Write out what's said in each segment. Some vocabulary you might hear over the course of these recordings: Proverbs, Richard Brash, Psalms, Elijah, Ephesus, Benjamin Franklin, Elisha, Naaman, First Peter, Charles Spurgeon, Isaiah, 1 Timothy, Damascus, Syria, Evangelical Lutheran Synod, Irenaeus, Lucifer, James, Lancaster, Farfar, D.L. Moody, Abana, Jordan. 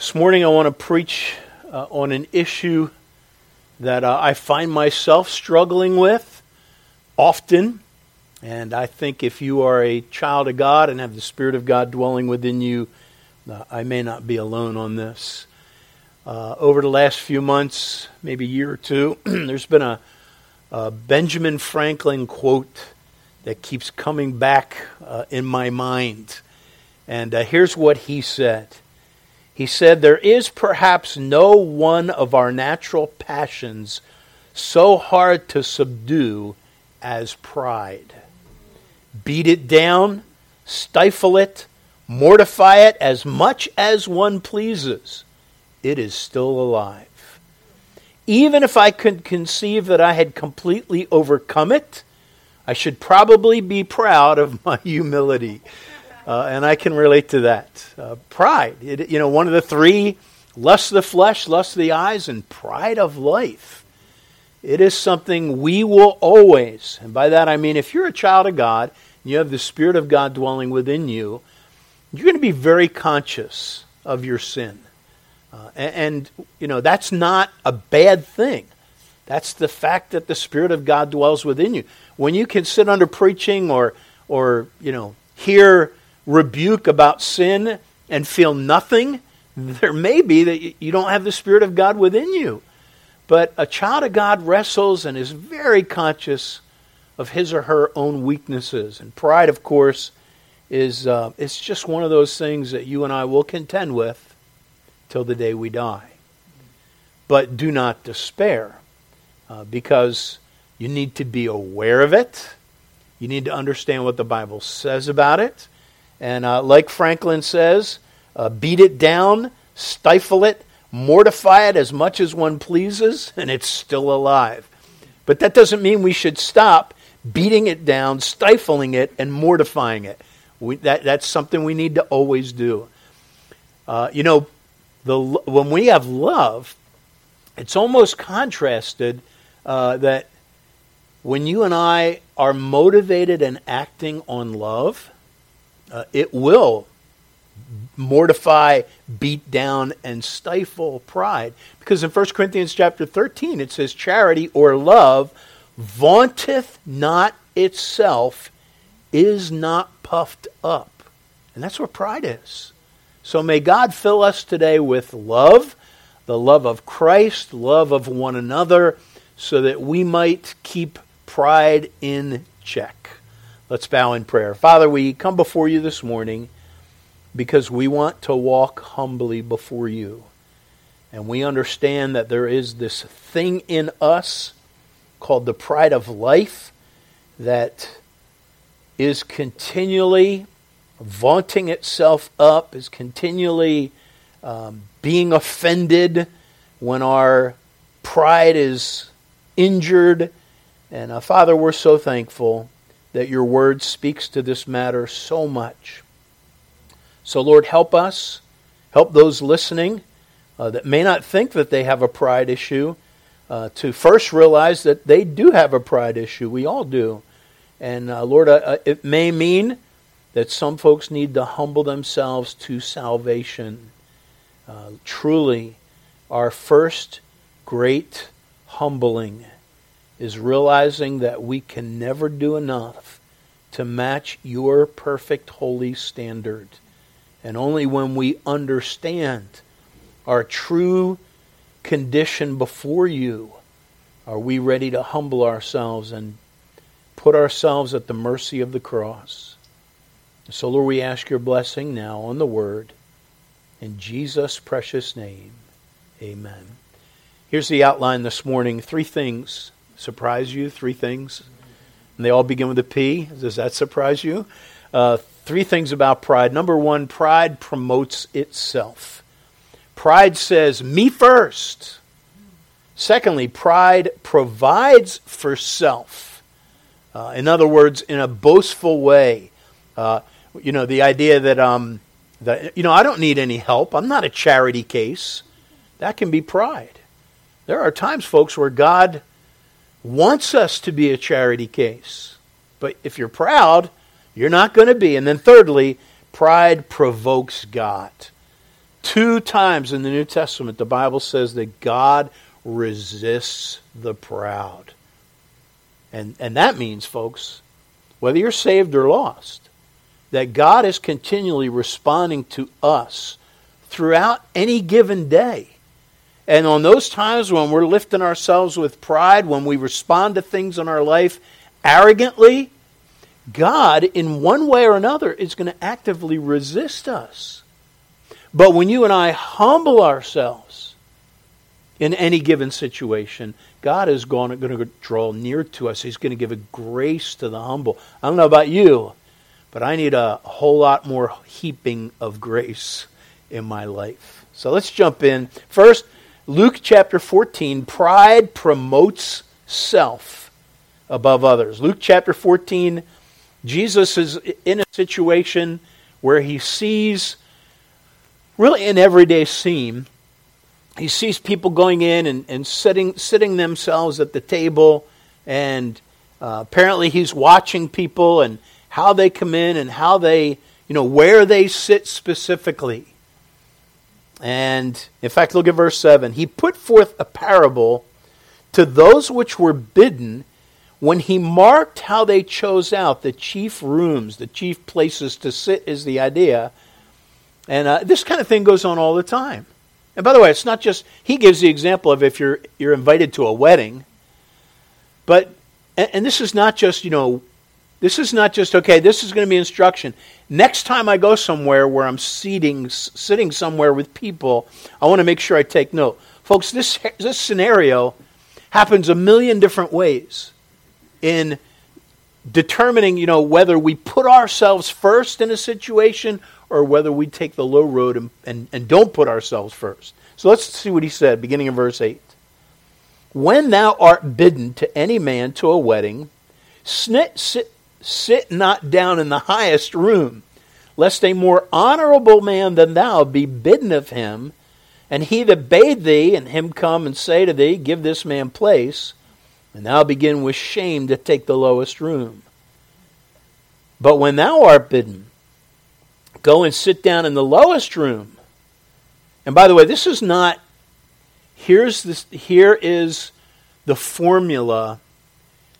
This morning I want to preach on an issue that I find myself struggling with often. And I think if you are a child of God and have the Spirit of God dwelling within you, I may not be alone on this. Over the last few months, maybe a year or two, there's been a Benjamin Franklin quote that keeps coming back in my mind. And here's what he said. He said, "There is perhaps no one of our natural passions so hard to subdue as pride. Beat it down, stifle it, mortify it as much as one pleases. It is still alive. Even if I could conceive that I had completely overcome it, I should probably be proud of my humility." And I can relate to that. Pride, one of the three: lust of the flesh, lust of the eyes, and pride of life. It is something we will always, and by that I mean if you're a child of God, and you have the Spirit of God dwelling within you, you're going to be very conscious of your sin. And that's not a bad thing. That's the fact that the Spirit of God dwells within you. When you can sit under preaching or hear rebuke about sin and feel nothing, there may be that you don't have the Spirit of God within you. But a child of God wrestles and is very conscious of his or her own weaknesses. And pride, of course, is just one of those things that you and I will contend with till the day we die. But do not despair, because you need to be aware of it. You need to understand what the Bible says about it. And like Franklin says, beat it down, stifle it, mortify it as much as one pleases, and it's still alive. But that doesn't mean we should stop beating it down, stifling it, and mortifying it. That's something we need to always do. When we have love, it's almost contrasted that when you and I are motivated and acting on love, it will mortify, beat down, and stifle pride. Because in 1 Corinthians chapter 13, it says, "Charity, or love, vaunteth not itself, is not puffed up." And that's where pride is. So may God fill us today with love, the love of Christ, love of one another, so that we might keep pride in check. Let's bow in prayer. Father, we come before you this morning because we want to walk humbly before you. And we understand that there is this thing in us called the pride of life that is continually vaunting itself up, is continually being offended when our pride is injured. And Father, we're so thankful that your word speaks to this matter so much. So Lord, help us, help those listening that may not think that they have a pride issue to first realize that they do have a pride issue. We all do. And Lord, it may mean that some folks need to humble themselves to salvation. Truly, our first great humbling is realizing that we can never do enough to match your perfect holy standard. And only when we understand our true condition before you are we ready to humble ourselves and put ourselves at the mercy of the cross. So Lord, we ask your blessing now on the word. In Jesus' precious name, amen. Here's the outline this morning. 3 things surprise you, 3 things. And they all begin with a P. Does that surprise you? 3 things about pride. Number 1, pride promotes itself. Pride says, me first. Secondly, pride provides for self. In other words, in a boastful way. The idea that, I don't need any help. I'm not a charity case. That can be pride. There are times, folks, where God wants us to be a charity case. But if you're proud, you're not going to be. And then thirdly, pride provokes God. Two times in the New Testament, the Bible says that God resists the proud. And that means, folks, whether you're saved or lost, that God is continually responding to us throughout any given day. And on those times when we're lifting ourselves with pride, when we respond to things in our life arrogantly, God, in one way or another, is going to actively resist us. But when you and I humble ourselves in any given situation, God is going to draw near to us. He's going to give a grace to the humble. I don't know about you, but I need a whole lot more heaping of grace in my life. So let's jump in. First, Luke chapter 14, pride promotes self above others. Luke chapter 14, Jesus is in a situation where he sees, really an everyday scene, he sees people going in and sitting themselves at the table, and apparently he's watching people and how they come in and how they, where they sit specifically. And in fact, look at verse 7. He put forth a parable to those which were bidden when he marked how they chose out the chief rooms, the chief places to sit is the idea. And this kind of thing goes on all the time. And by the way, it's not just, he gives the example of if you're invited to a wedding, but, and this is not just, this is not just, okay, this is going to be instruction. Next time I go somewhere where I'm sitting somewhere with people, I want to make sure I take note. Folks, this scenario happens a million different ways in determining, whether we put ourselves first in a situation or whether we take the low road and don't put ourselves first. So let's see what he said, beginning in verse 8. When thou art bidden to any man to a wedding, sit not down in the highest room, lest a more honorable man than thou be bidden of him, and he that bade thee and him come and say to thee, give this man place, and thou begin with shame to take the lowest room. But when thou art bidden, go and sit down in the lowest room. And by the way, this is not, here is the formula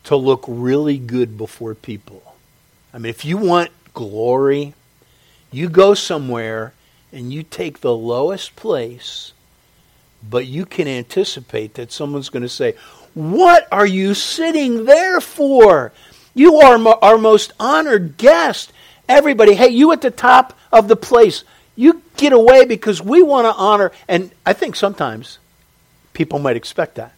to look really good before people. I mean, if you want glory, you go somewhere and you take the lowest place, but you can anticipate that someone's going to say, what are you sitting there for? You are our most honored guest. Everybody, hey, you at the top of the place, you get away because we want to honor. And I think sometimes people might expect that.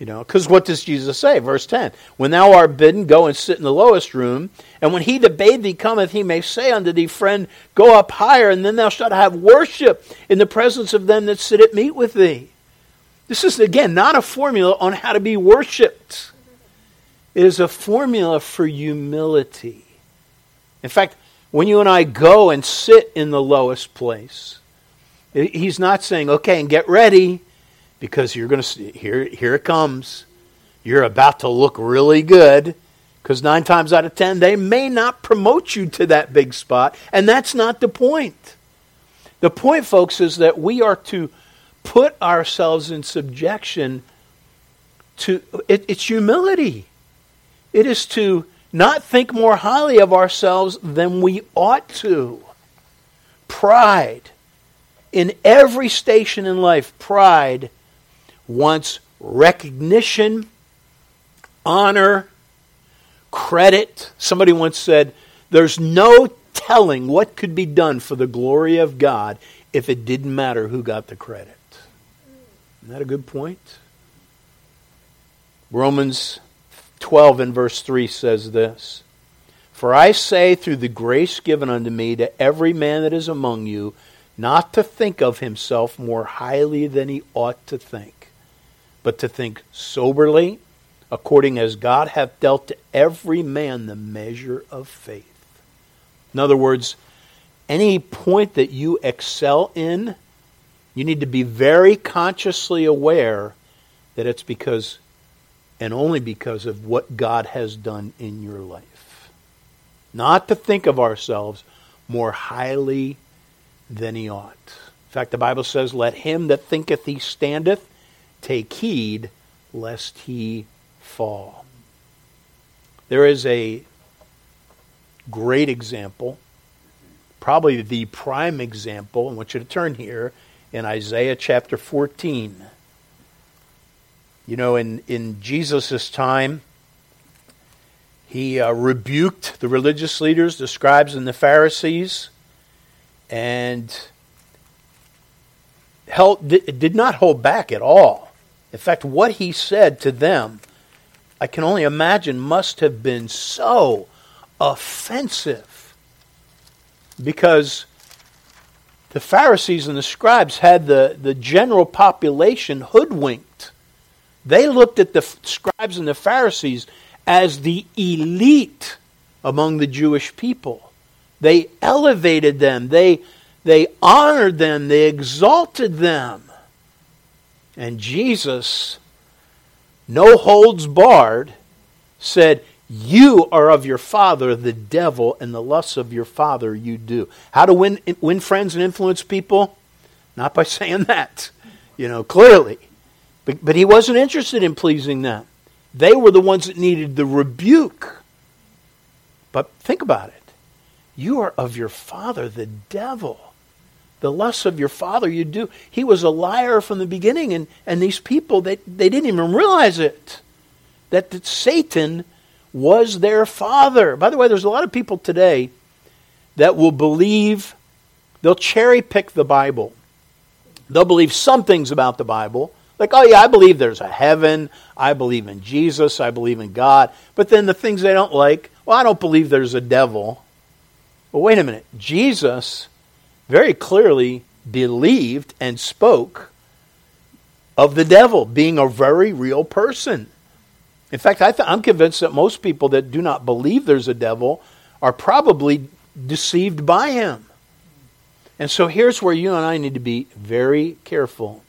Because what does Jesus say? Verse 10, when thou art bidden, go and sit in the lowest room. And when he that bade thee cometh, he may say unto thee, friend, go up higher, and then thou shalt have worship in the presence of them that sit at meat with thee. This is, again, not a formula on how to be worshipped. It is a formula for humility. In fact, when you and I go and sit in the lowest place, he's not saying, okay, and get ready, because you're going to see, here it comes. You're about to look really good, because 9 times out of 10, they may not promote you to that big spot, and that's not the point. The point, folks, is that we are to put ourselves in subjection to, it's humility. It is to not think more highly of ourselves than we ought to. Pride, in every station in life, pride wants recognition, honor, credit. Somebody once said, there's no telling what could be done for the glory of God if it didn't matter who got the credit. Isn't that a good point? Romans 12 and verse 3 says this, for I say through the grace given unto me to every man that is among you, not to think of himself more highly than he ought to think, but to think soberly, according as God hath dealt to every man the measure of faith. In other words, any point that you excel in, you need to be very consciously aware that it's because and only because of what God has done in your life. Not to think of ourselves more highly than he ought. fact, the Bible says, let him that thinketh he standeth take heed lest he fall. There is a great example, probably the prime example. I want you to turn here in Isaiah chapter 14. You know, in Jesus' time, he rebuked the religious leaders, the scribes and the Pharisees, and did not hold back at all. In fact, what he said to them, I can only imagine, must have been so offensive, because the Pharisees and the scribes had the general population hoodwinked. They looked at the scribes and the Pharisees as the elite among the Jewish people. They elevated them. They honored them. They exalted them. And Jesus, no holds barred, said, you are of your father, the devil, and the lusts of your father you do. How to win friends and influence people? Not by saying that, clearly. But he wasn't interested in pleasing them. They were the ones that needed the rebuke. But think about it. You are of your father, the devil. The lusts of your father you do. He was a liar from the beginning, and these people, they didn't even realize it. That Satan was their father. By the way, there's a lot of people today that will believe, they'll cherry pick the Bible. They'll believe some things about the Bible. Like, oh yeah, I believe there's a heaven, I believe in Jesus, I believe in God. But then the things they don't like, well, I don't believe there's a devil. Well, wait a minute. Jesus very clearly believed and spoke of the devil being a very real person. In fact, I'm convinced that most people that do not believe there's a devil are probably deceived by him. And so here's where you and I need to be very careful.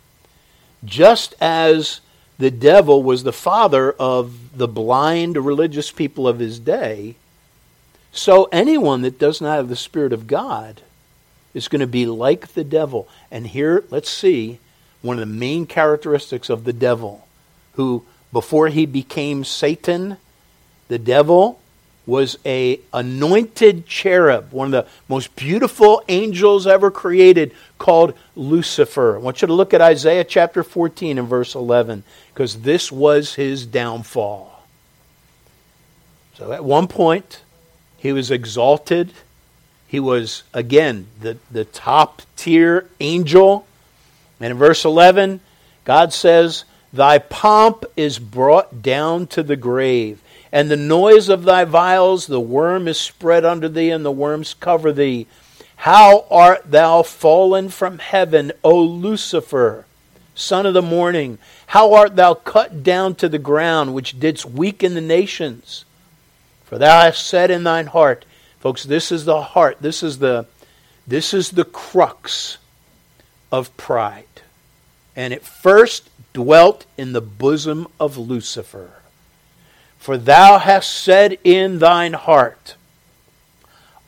Just as the devil was the father of the blind religious people of his day, so anyone that does not have the Spirit of God is going to be like the devil. And here, let's see one of the main characteristics of the devil, who, before he became Satan, the devil was an anointed cherub, one of the most beautiful angels ever created, called Lucifer. I want you to look at Isaiah chapter 14 and verse 11, because this was his downfall. So at one point, he was exalted. He was, again, the top-tier angel. And in verse 11, God says, thy pomp is brought down to the grave, and the noise of thy vials, the worm is spread under thee, and the worms cover thee. How art thou fallen from heaven, O Lucifer, son of the morning? How art thou cut down to the ground, which didst weaken the nations? For thou hast said in thine heart, folks, this is the heart, this is the crux of pride. And it first dwelt in the bosom of Lucifer. For thou hast said in thine heart,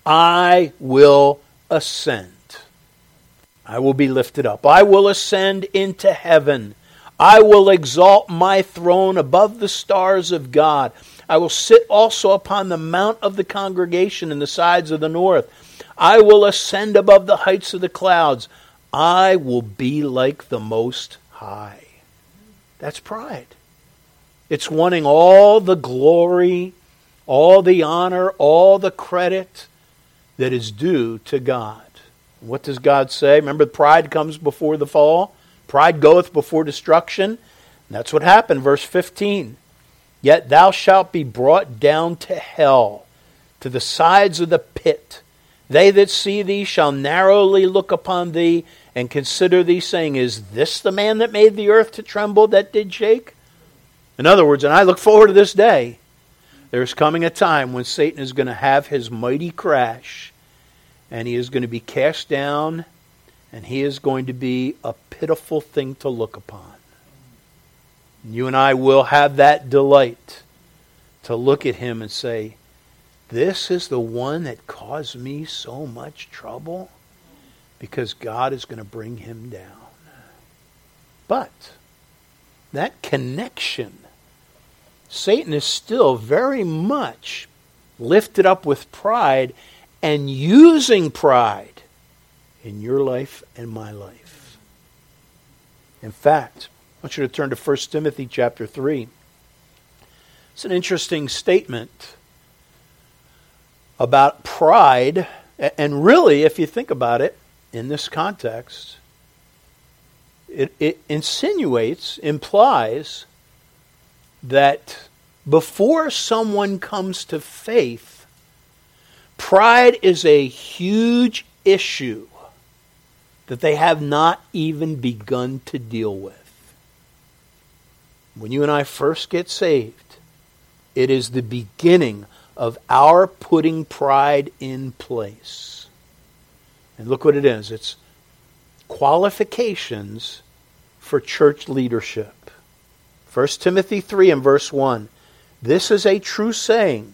I will ascend. I will be lifted up. I will ascend into heaven. I will exalt my throne above the stars of God. I will sit also upon the mount of the congregation in the sides of the north. I will ascend above the heights of the clouds. I will be like the Most High. That's pride. It's wanting all the glory, all the honor, all the credit that is due to God. What does God say? Remember, pride comes before the fall. Pride goeth before destruction. And that's what happened, verse 15. Yet thou shalt be brought down to hell, to the sides of the pit. They that see thee shall narrowly look upon thee and consider thee, saying, is this the man that made the earth to tremble, that did shake? In other words, and I look forward to this day, there's coming a time when Satan is going to have his mighty crash, and he is going to be cast down, and he is going to be a pitiful thing to look upon. And you and I will have that delight to look at him and say, this is the one that caused me so much trouble. because God is going to bring him down. But that connection, Satan is still very much lifted up with pride and using pride in your life and my life. In fact, I want you to turn to 1 Timothy chapter 3. It's an interesting statement about pride. And really, if you think about it in this context, it insinuates, implies that before someone comes to faith, pride is a huge issue that they have not even begun to deal with. When you and I first get saved, it is the beginning of our putting pride in place. And look what it is. It's qualifications for church leadership. 1 Timothy 3 and verse 1. This is a true saying.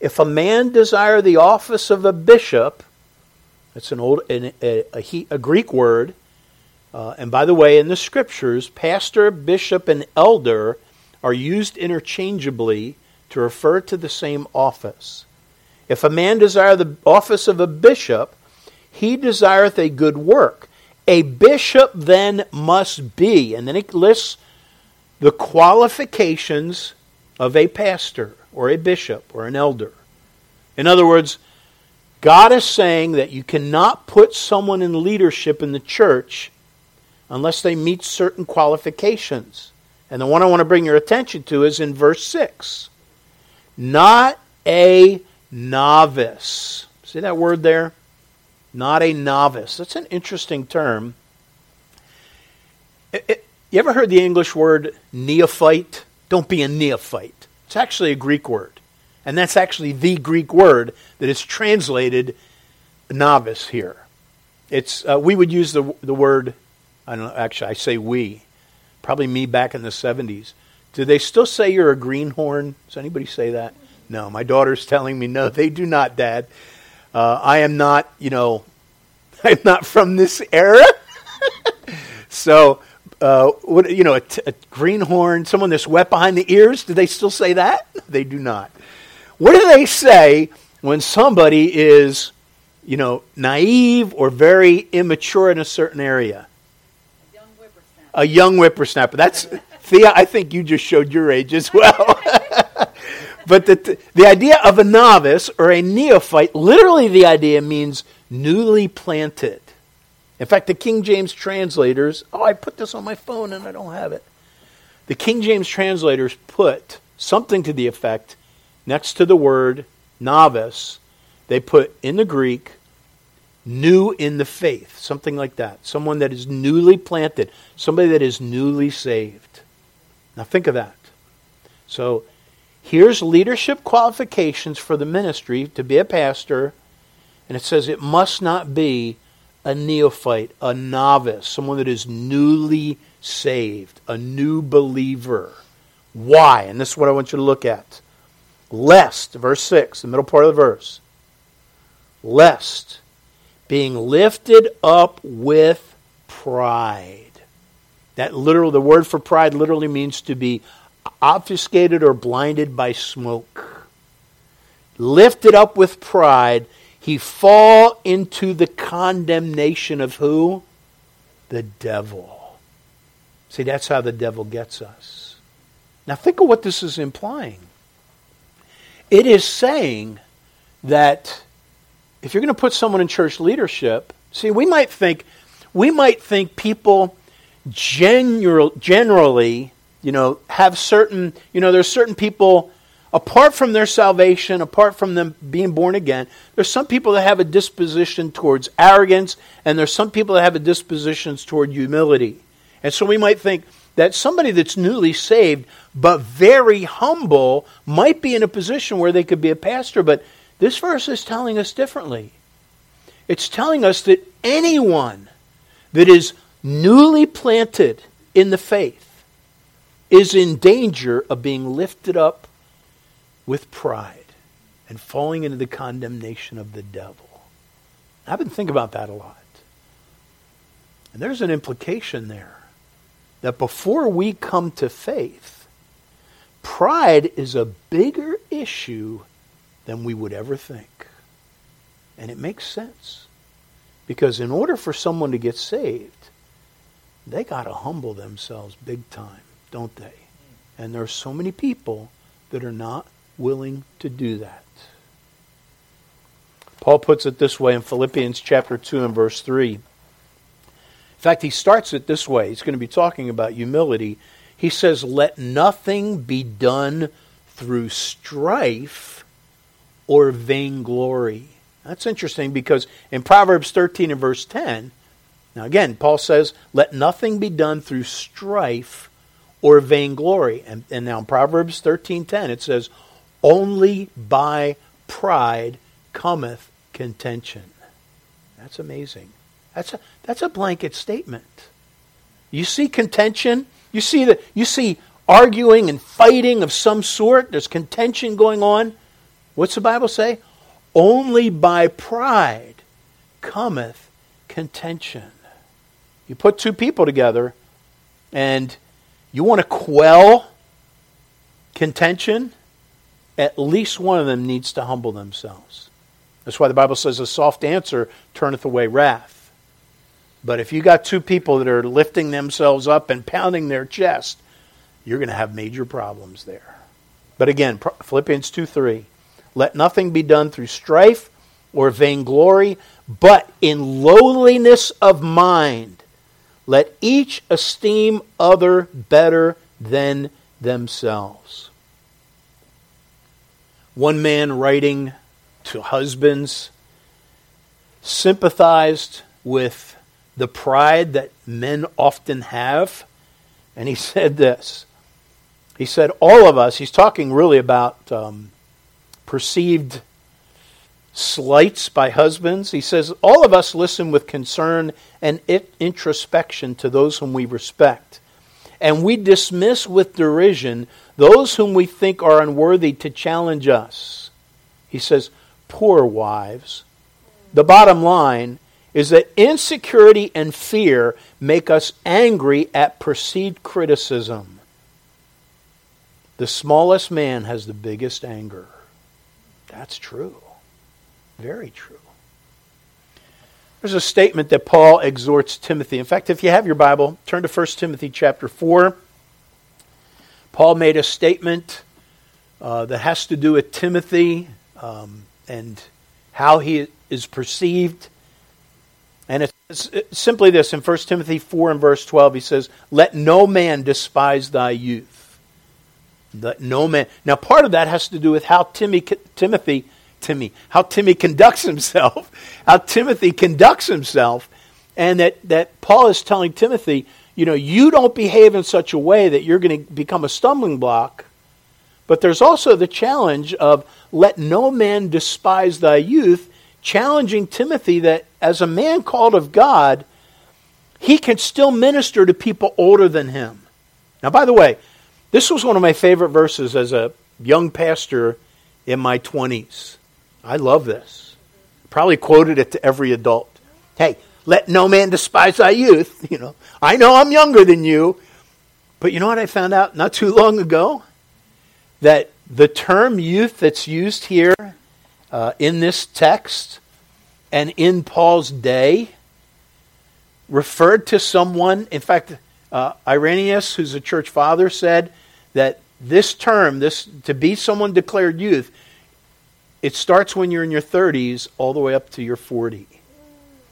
If a man desire the office of a bishop, that's an old, a Greek word, and by the way, in the Scriptures, pastor, bishop, and elder are used interchangeably to refer to the same office. If a man desire the office of a bishop, he desireth a good work. A bishop then must be, and then it lists the qualifications of a pastor or a bishop or an elder. In other words, God is saying that you cannot put someone in leadership in the church unless they meet certain qualifications. And the one I want to bring your attention to is in verse 6. Not a novice. See that word there? Not a novice. That's an interesting term. You ever heard the English word neophyte? Don't be a neophyte. It's actually a Greek word. And that's actually the Greek word that is translated novice here. It's we would use the word, I don't know, actually I say we, probably me back in the 70s. Do they still say you're a greenhorn? Does anybody say that? No, my daughter's telling me no, they do not, Dad. I am not, I'm not from this era. So, a greenhorn, someone that's wet behind the ears, do they still say that? They do not. What do they say when somebody is, naive or very immature in a certain area? A young whippersnapper. A young whippersnapper. That's, Thea, I think you just showed your age as well. But the idea of a novice or a neophyte, literally the idea means newly planted. In fact, the King James translators, I put this on my phone and I don't have it. The King James translators put something to the effect, next to the word novice, they put in the Greek, new in the faith, something like that. Someone that is newly planted, somebody that is newly saved. Now think of that. So, here's leadership qualifications for the ministry to be a pastor. And it says it must not be a neophyte, a novice, someone that is newly saved, a new believer. Why? And this is what I want you to look at. Lest, verse 6, the middle part of the verse. Lest, being lifted up with pride. That literal, the word for pride literally means to be obfuscated or blinded by smoke. Lifted up with pride, he fall into the condemnation of who? The devil. See, that's how the devil gets us. Now think of what this is implying. It is saying that if you're going to put someone in church leadership, see, we might think people generally have certain, there's certain people, apart from their salvation, apart from them being born again, there's some people that have a disposition towards arrogance, and there's some people that have a disposition toward humility. And so we might think that somebody that's newly saved, but very humble, might be in a position where they could be a pastor, but this verse is telling us differently. It's telling us that anyone that is newly planted in the faith is in danger of being lifted up with pride and falling into the condemnation of the devil. I've been thinking about that a lot. And there's an implication there that before we come to faith, pride is a bigger issue than we would ever think. And it makes sense. Because in order for someone to get saved, they got to humble themselves big time, don't they? And there are so many people that are not willing to do that. Paul puts it this way in Philippians chapter 2 and verse 3. In fact, he starts it this way. He's going to be talking about humility. He says, "Let nothing be done through strife or vainglory." That's interesting because in Proverbs 13 and verse 10, now again, Paul says, "Let nothing be done through strife or vainglory." And now in Proverbs 13:10 it says, "Only by pride cometh contention." That's amazing. That's a blanket statement. You see contention, you see arguing and fighting of some sort, there's contention going on. What's the Bible say? Only by pride cometh contention. You put two people together and you want to quell contention, at least one of them needs to humble themselves. That's why the Bible says a soft answer turneth away wrath. But if you got two people that are lifting themselves up and pounding their chest, you're going to have major problems there. But again, Philippians 2:3, "Let nothing be done through strife or vainglory, but in lowliness of mind, let each esteem other better than themselves." One man writing to husbands sympathized with the pride that men often have, and he said this. He said, all of us, he's talking really about perceived slights by husbands. He says, all of us listen with concern and introspection to those whom we respect. And we dismiss with derision those whom we think are unworthy to challenge us. He says, poor wives. The bottom line is that insecurity and fear make us angry at perceived criticism. The smallest man has the biggest anger. That's true. Very true. There's a statement that Paul exhorts Timothy. In fact, if you have your Bible, turn to 1 Timothy chapter 4. Paul made a statement that has to do with Timothy and how he is perceived. And it's simply this. In 1 Timothy 4 and verse 12, he says, "Let no man despise thy youth." Let no man. Now, part of that has to do with how Timothy conducts himself, and that Paul is telling Timothy, you don't behave in such a way that you're going to become a stumbling block. But there's also the challenge of let no man despise thy youth, challenging Timothy that as a man called of God, he can still minister to people older than him. Now, by the way, this was one of my favorite verses as a young pastor in my 20s. I love this. Probably quoted it to every adult. Hey, let no man despise thy youth. I know I'm younger than you, but you know what I found out not too long ago? That the term youth that's used here in this text and in Paul's day referred to someone. In fact, Irenaeus, who's a church father, said that this term, to be someone declared youth, it starts when you're in your 30s all the way up to your 40.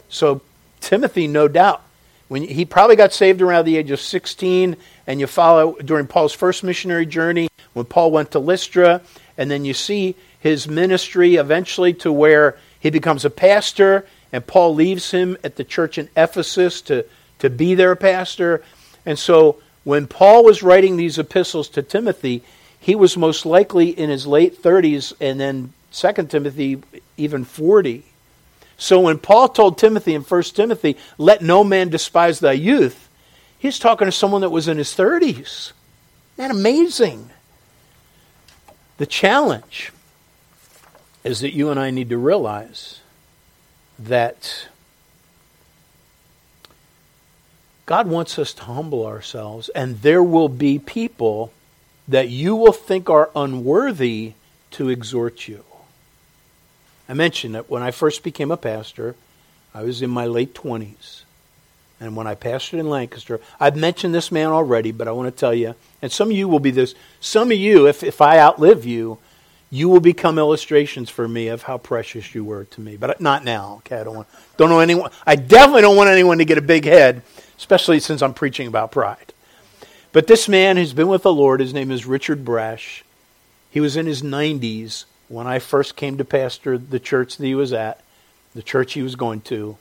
So Timothy, no doubt, when he probably got saved around the age of 16, and you follow during Paul's first missionary journey when Paul went to Lystra, and then you see his ministry eventually to where he becomes a pastor, and Paul leaves him at the church in Ephesus to be their pastor. And so when Paul was writing these epistles to Timothy, he was most likely in his late 30s, and then 2 Timothy, even 40. So when Paul told Timothy in 1 Timothy, let no man despise thy youth, he's talking to someone that was in his 30s. Isn't that amazing? The challenge is that you and I need to realize that God wants us to humble ourselves, and there will be people that you will think are unworthy to exhort you. I mentioned that when I first became a pastor, I was in my late 20s. And when I pastored in Lancaster, I've mentioned this man already, but I want to tell you, and some of you will be this, some of you, if I outlive you, you will become illustrations for me of how precious you were to me. But not now, okay? I definitely don't want anyone to get a big head, especially since I'm preaching about pride. But this man who's been with the Lord, his name is Richard Brash. He was in his 90s when I first came to pastor the church that he was at, the church he was going to.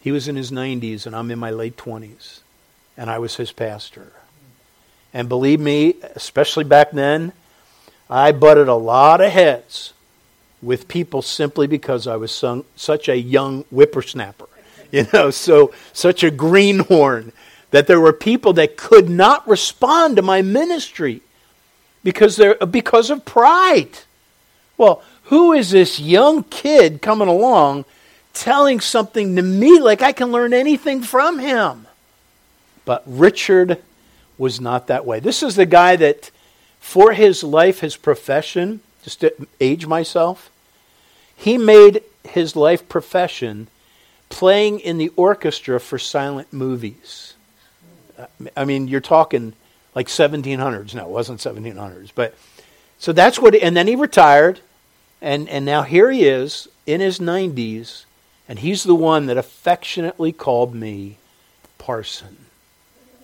He was in his 90s and I'm in my late 20s. And I was his pastor. And believe me, especially back then, I butted a lot of heads with people simply because I was such a young whippersnapper. So such a greenhorn that there were people that could not respond to my ministry because of pride. Well, who is this young kid coming along telling something to me like I can learn anything from him? But Richard was not that way. This is the guy that for his life, his profession, just to age myself, he made his life profession playing in the orchestra for silent movies. I mean, you're talking like 1700s. No, it wasn't 1700s. But so that's what, and then he retired, and now here he is in his 90s, and he's the one that affectionately called me parson.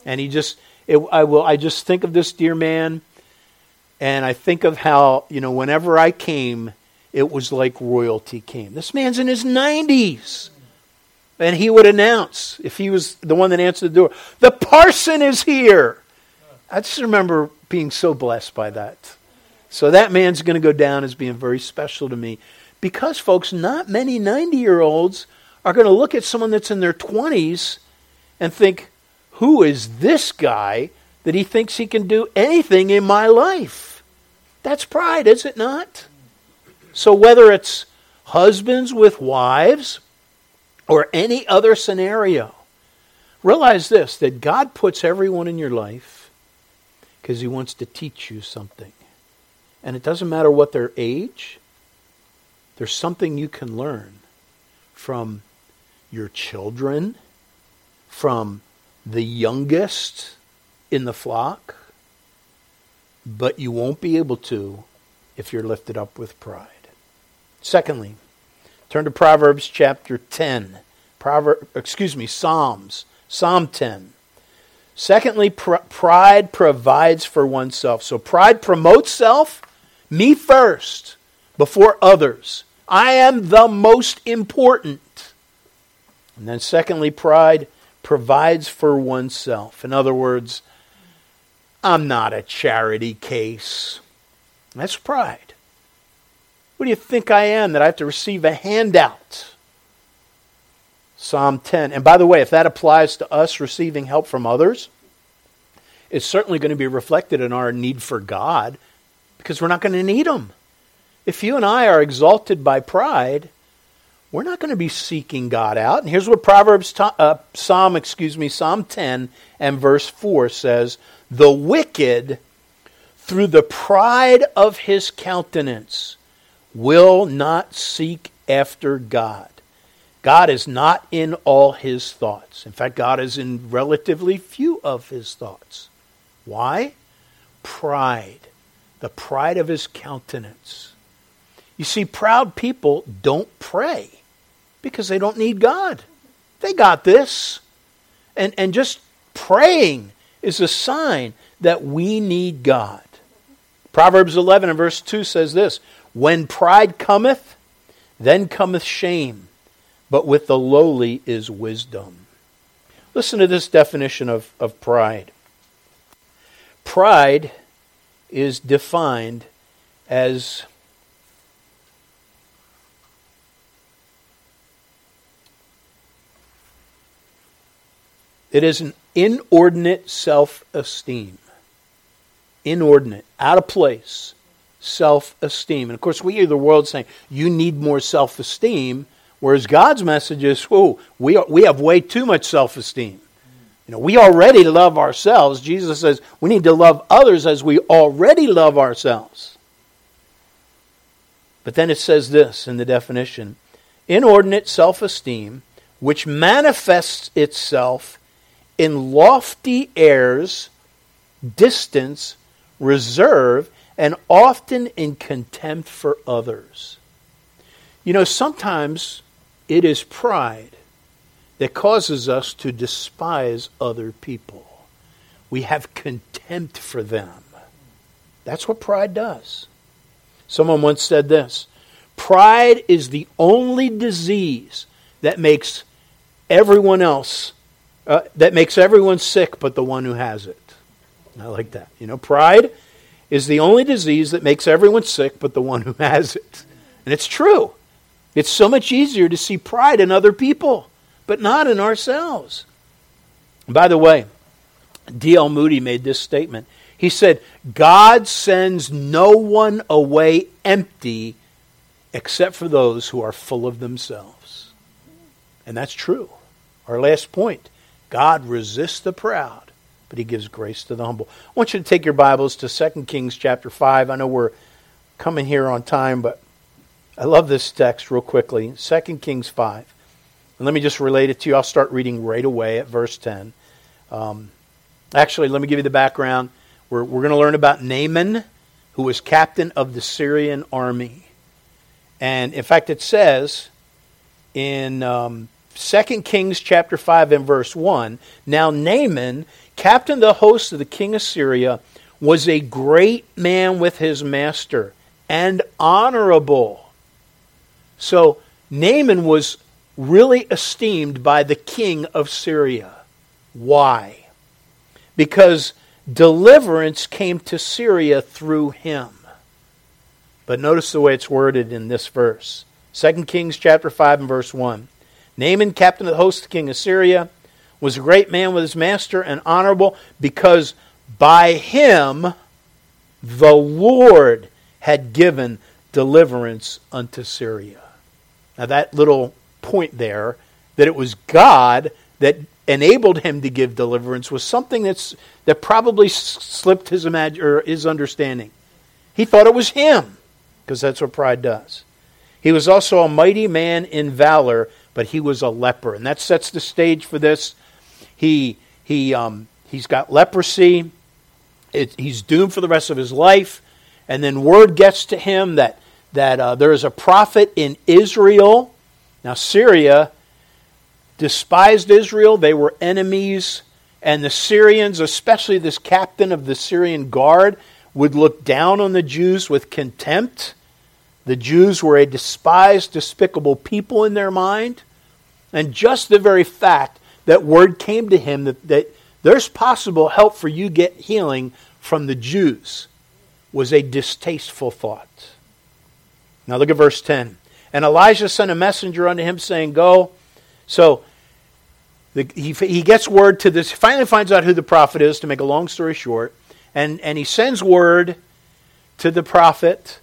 And he just, I just think of this dear man, and I think of how, whenever I came, it was like royalty came. This man's in his 90s. And he would announce, if he was the one that answered the door, the parson is here. I just remember being so blessed by that. So that man's going to go down as being very special to me. Because, folks, not many 90-year-olds are going to look at someone that's in their 20s and think, who is this guy that he thinks he can do anything in my life? That's pride, is it not? So whether it's husbands with wives or any other scenario, realize this, that God puts everyone in your life because He wants to teach you something. And it doesn't matter what their age, there's something you can learn from your children, from the youngest in the flock, but you won't be able to if you're lifted up with pride. Secondly, turn to Proverbs chapter 10. Psalm 10. Secondly, pride provides for oneself. So pride promotes self, me first, before others. I am the most important. And then secondly, pride provides for oneself. In other words, I'm not a charity case. That's pride. What do you think I am that I have to receive a handout? Psalm 10. And by the way, if that applies to us receiving help from others, it's certainly going to be reflected in our need for God because we're not going to need Him. If you and I are exalted by pride, we're not going to be seeking God out. And here's what Psalm 10 and verse 4 says, "The wicked, through the pride of his countenance, will not seek after God." God is not in all his thoughts. In fact, God is in relatively few of his thoughts. Why? Pride. The pride of his countenance. You see, proud people don't pray because they don't need God. They got this. And just praying is a sign that we need God. Proverbs 11 and verse 2 says this, "When pride cometh, then cometh shame, but with the lowly is wisdom." Listen to this definition of pride. Pride is defined as it is an inordinate self-esteem. Inordinate, out of place. Self-esteem. And of course, we hear the world saying, you need more self-esteem, whereas God's message is, we have way too much self-esteem. You know, we already love ourselves. Jesus says we need to love others as we already love ourselves. But then it says this in the definition: inordinate self-esteem, which manifests itself in lofty airs, distance, reserve, and often in contempt for others. You know, sometimes it is pride that causes us to despise other people. We have contempt for them. That's what pride does. Someone once said this: pride is the only disease that makes everyone else, that makes everyone sick but the one who has it. I like that. You know, pride is the only disease that makes everyone sick but the one who has it. And it's true. It's so much easier to see pride in other people, but not in ourselves. And by the way, D.L. Moody made this statement. He said, "God sends no one away empty except for those who are full of themselves." And that's true. Our last point: God resists the proud, but He gives grace to the humble. I want you to take your Bibles to 2 Kings chapter 5. I know we're coming here on time, but I love this text real quickly. 2 Kings 5. And let me just relate it to you. I'll start reading right away at verse 10. Actually, let me give you the background. We're going to learn about Naaman, who was captain of the Syrian army. And in fact, it says in 2 Kings chapter 5 and verse 1, "Now Naaman, captain of the host of the king of Syria, was a great man with his master and honorable." So Naaman was really esteemed by the king of Syria. Why? Because deliverance came to Syria through him. But notice the way it's worded in this verse. 2 Kings chapter 5 and verse 1. "Naaman, captain of the host of the king of Syria, was a great man with his master and honorable, because by him the Lord had given deliverance unto Syria." Now that little point there, that it was God that enabled him to give deliverance, was something that probably slipped his understanding. He thought it was him, because that's what pride does. "He was also a mighty man in valor, but he was a leper." And that sets the stage for this. He's got leprosy. He's doomed for the rest of his life. And then word gets to him that there is a prophet in Israel. Now Syria despised Israel. They were enemies. And the Syrians, especially this captain of the Syrian guard, would look down on the Jews with contempt. The Jews were a despised, despicable people in their mind. And just the very fact that word came to him that there's possible help for you get healing from the Jews was a distasteful thought. Now look at verse 10. "And Elijah sent a messenger unto him, saying, Go." So he gets word to this. He finally finds out who the prophet is, to make a long story short. And he sends word to the prophet.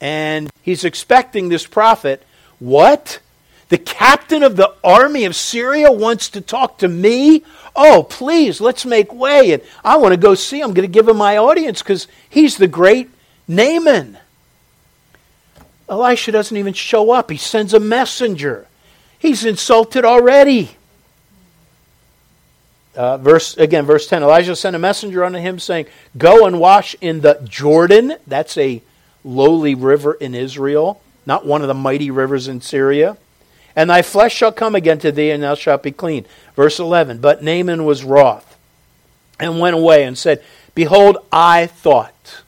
And he's expecting this prophet. What? The captain of the army of Syria wants to talk to me? Oh, please, let's make way. And I want to go see him. I'm going to give him my audience because he's the great Naaman. Elisha doesn't even show up. He sends a messenger. He's insulted already. Verse 10. "Elijah sent a messenger unto him, saying, Go and wash in the Jordan." That's a lowly river in Israel, not one of the mighty rivers in Syria. "And thy flesh shall come again to thee, and thou shalt be clean." Verse 11, "But Naaman was wroth, and went away, and said, Behold, I thought."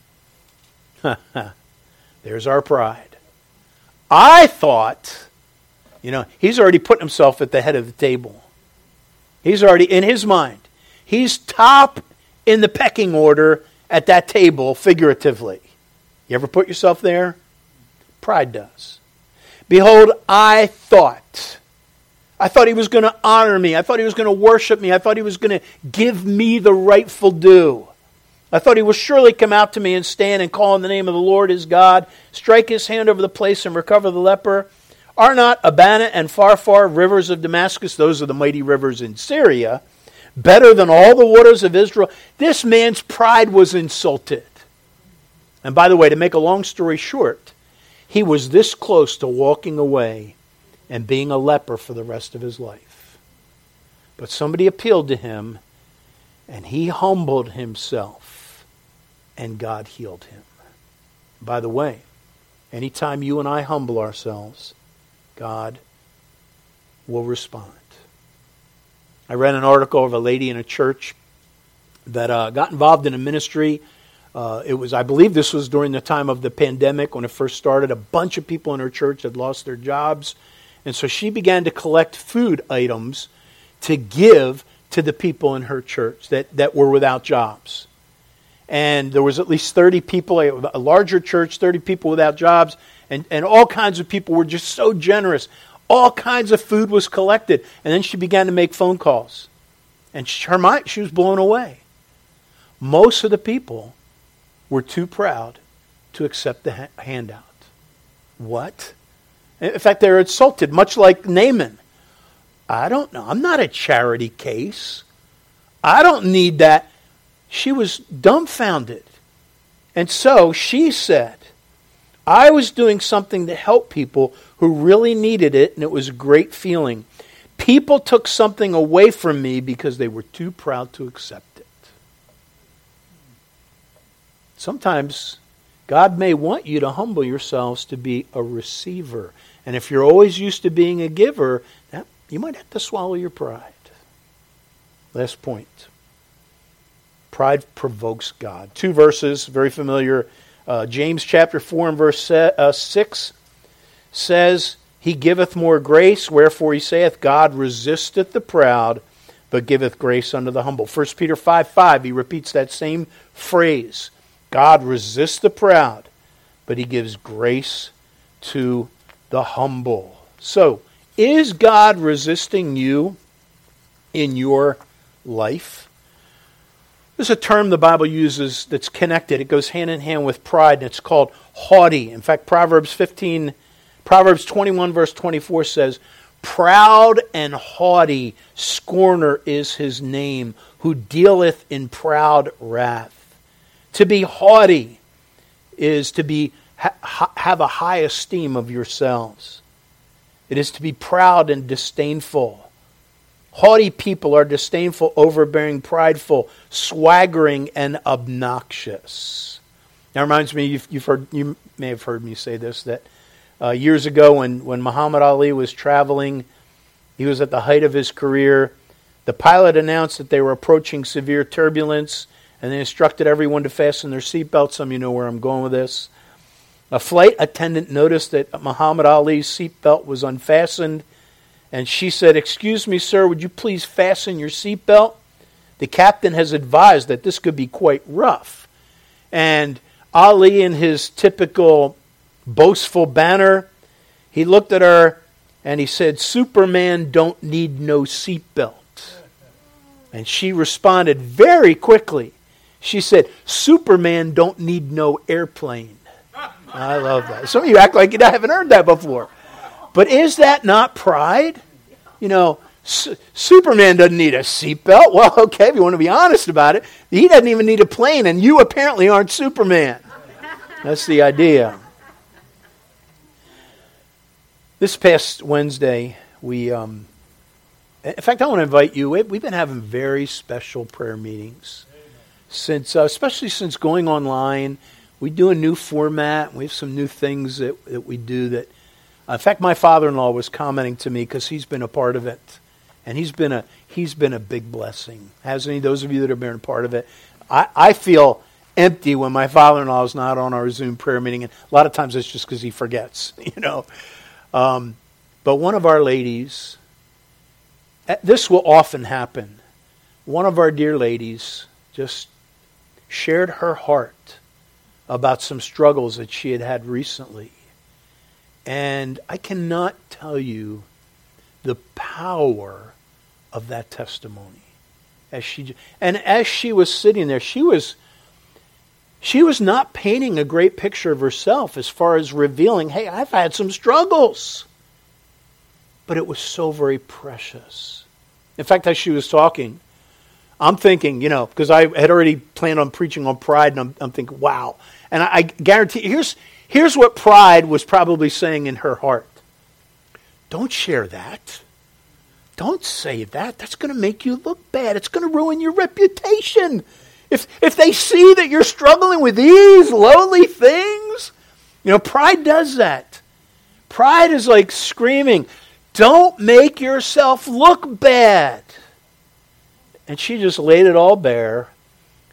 There's our pride. "I thought," you know, he's already put himself at the head of the table. He's already, in his mind, he's top in the pecking order at that table, figuratively. You ever put yourself there? Pride does. "Behold, I thought." I thought he was going to honor me. I thought he was going to worship me. I thought he was going to give me the rightful due. "I thought he would surely come out to me and stand and call on the name of the Lord his God, strike his hand over the place and recover the leper. Are not Abana and Farfar, rivers of Damascus," those are the mighty rivers in Syria, better than all the waters of Israel. This man's pride was insulted. And by the way, to make a long story short, he was this close to walking away and being a leper for the rest of his life. But somebody appealed to him, and he humbled himself, and God healed him. By the way, anytime you and I humble ourselves, God will respond. I read an article of a lady in a church that got involved in a ministry. I believe this was during the time of the pandemic when it first started. A bunch of people in her church had lost their jobs. And so she began to collect food items to give to the people in her church that were without jobs. And there was at least 30 people, a larger church, 30 people without jobs. And all kinds of people were just so generous. All kinds of food was collected. And then she began to make phone calls. And she was blown away. Most of the people were too proud to accept the handout. What? In fact, they were insulted, much like Naaman. I don't know. I'm not a charity case. I don't need that. She was dumbfounded. And so she said, I was doing something to help people who really needed it, and it was a great feeling. People took something away from me because they were too proud to accept it. Sometimes God may want you to humble yourselves to be a receiver. And if you're always used to being a giver, you might have to swallow your pride. Last point. Pride provokes God. Two verses, very familiar. James chapter 4 and verse 6 says, He giveth more grace, wherefore he saith, God resisteth the proud, but giveth grace unto the humble. First Peter 5:5, he repeats that same phrase. God resists the proud, but he gives grace to the humble. So, is God resisting you in your life? There's a term the Bible uses that's connected. It goes hand in hand with pride, and it's called haughty. In fact, Proverbs 21 verse 24 says, Proud and haughty, scorner is his name, who dealeth in proud wrath. To be haughty is to have a high esteem of yourselves. It is to be proud and disdainful. Haughty people are disdainful, overbearing, prideful, swaggering, and obnoxious. Now, it reminds me, you may have heard me say this, that years ago when Muhammad Ali was traveling, he was at the height of his career. The pilot announced that they were approaching severe turbulence, and they instructed everyone to fasten their seatbelts. Some of you know where I'm going with this. A flight attendant noticed that Muhammad Ali's seatbelt was unfastened, and she said, Excuse me, sir, would you please fasten your seatbelt? The captain has advised that this could be quite rough. And Ali, in his typical boastful banner, he looked at her and he said, Superman don't need no seatbelt. And she responded very quickly. She said, Superman don't need no airplane. I love that. Some of you act like you haven't heard that before. But is that not pride? You know, Superman doesn't need a seatbelt. Well, okay, if you want to be honest about it, he doesn't even need a plane, and you apparently aren't Superman. That's the idea. This past Wednesday, in fact, I want to invite you. We've been having very special prayer meetings, especially since going online. We do a new format. We have some new things that we do that. In fact, my father-in-law was commenting to me because he's been a part of it, and he's been a big blessing. Hasn't he? Those of you that have been a part of it, I feel empty when my father-in-law is not on our Zoom prayer meeting, and a lot of times it's just because he forgets, you know. But one of our ladies, this will often happen. One of our dear ladies just shared her heart about some struggles that she had recently. And I cannot tell you the power of that testimony. As she was sitting there, she was not painting a great picture of herself as far as revealing, hey, I've had some struggles. But it was so very precious. In fact, as she was talking, I'm thinking, you know, because I had already planned on preaching on pride, and I'm thinking, wow. And I guarantee, here's what pride was probably saying in her heart. Don't share that. Don't say that. That's going to make you look bad. It's going to ruin your reputation. If they see that you're struggling with these lowly things, you know, pride does that. Pride is like screaming, don't make yourself look bad. And she just laid it all bare.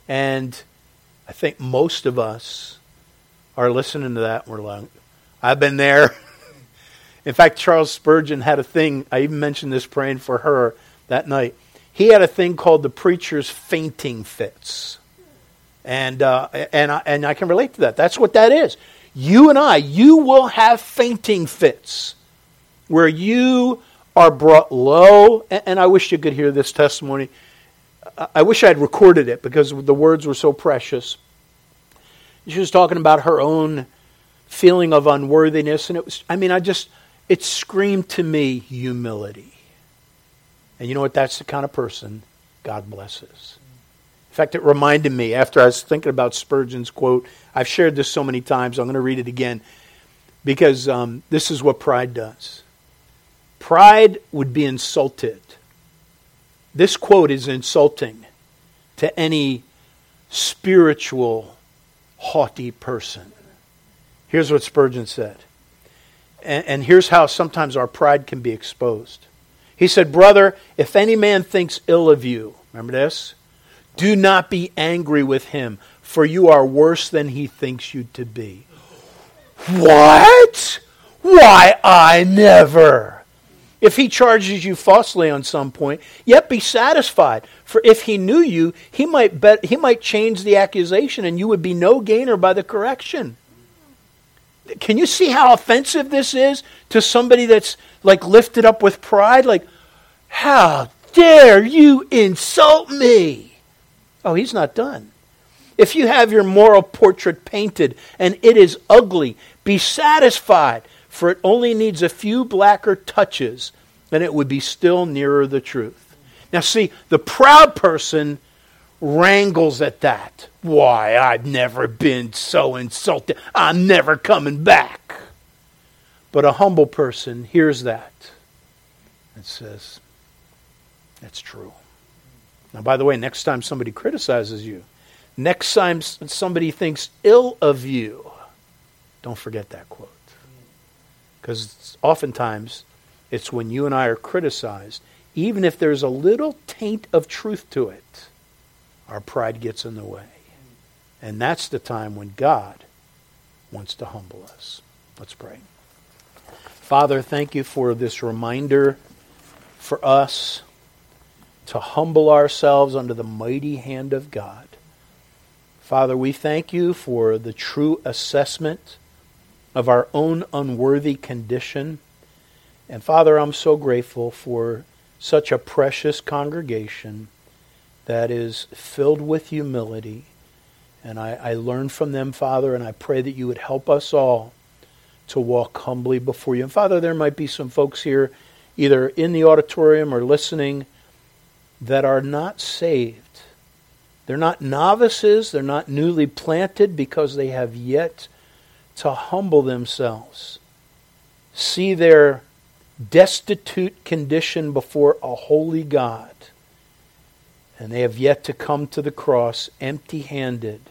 And I think most of us are listening to that. And we're like, I've been there. In fact, Charles Spurgeon had a thing. I even mentioned this praying for her that night. He had a thing called the preacher's fainting fits. And I can relate to that. That's what that is. You and I, you will have fainting fits where you are brought low. And I wish you could hear this testimony. I wish I had recorded it because the words were so precious. She was talking about her own feeling of unworthiness. And it was, it screamed to me humility. And you know what? That's the kind of person God blesses. In fact, it reminded me, after I was thinking about Spurgeon's quote, I've shared this so many times, I'm going to read it again, because this is what pride does. Pride would be insulted. This quote is insulting to any spiritual, haughty person. Here's what Spurgeon said. And here's how sometimes our pride can be exposed. He said, brother, if any man thinks ill of you, remember this? Do not be angry with him, for you are worse than he thinks you to be. What? Why, I never. If he charges you falsely on some point, yet be satisfied. For if he knew you, he might change the accusation and you would be no gainer by the correction. Can you see how offensive this is to somebody that's like lifted up with pride? Like, how dare you insult me? Oh, he's not done. If you have your moral portrait painted and it is ugly, be satisfied, for it only needs a few blacker touches and it would be still nearer the truth. Now see, the proud person wrangles at that. Why, I've never been so insulted. I'm never coming back. But a humble person hears that and says, that's true. Now, by the way, next time somebody criticizes you, next time somebody thinks ill of you, don't forget that quote. Because oftentimes, it's when you and I are criticized, even if there's a little taint of truth to it, our pride gets in the way. And that's the time when God wants to humble us. Let's pray. Father, thank you for this reminder for us to humble ourselves under the mighty hand of God. Father, we thank you for the true assessment of our own unworthy condition. And Father, I'm so grateful for such a precious congregation that is filled with humility. And I learn from them, Father, and I pray that you would help us all to walk humbly before you. And Father, there might be some folks here, either in the auditorium or listening, that are not saved. They're not novices, they're not newly planted, because they have yet to humble themselves, see their destitute condition before a holy God. And they have yet to come to the cross empty-handed,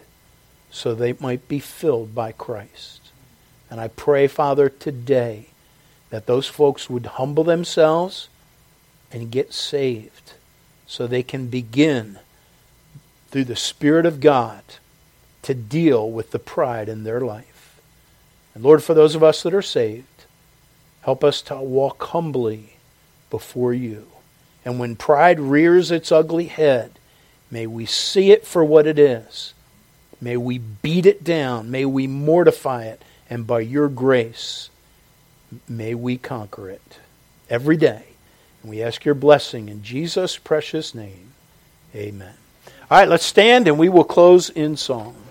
so they might be filled by Christ. And I pray, Father, today that those folks would humble themselves and get saved, so they can begin, through the Spirit of God, to deal with the pride in their life. And Lord, for those of us that are saved, help us to walk humbly before you. And when pride rears its ugly head, may we see it for what it is. May we beat it down. May we mortify it. And by your grace, may we conquer it every day. And we ask your blessing in Jesus' precious name. Amen. All right, let's stand and we will close in song.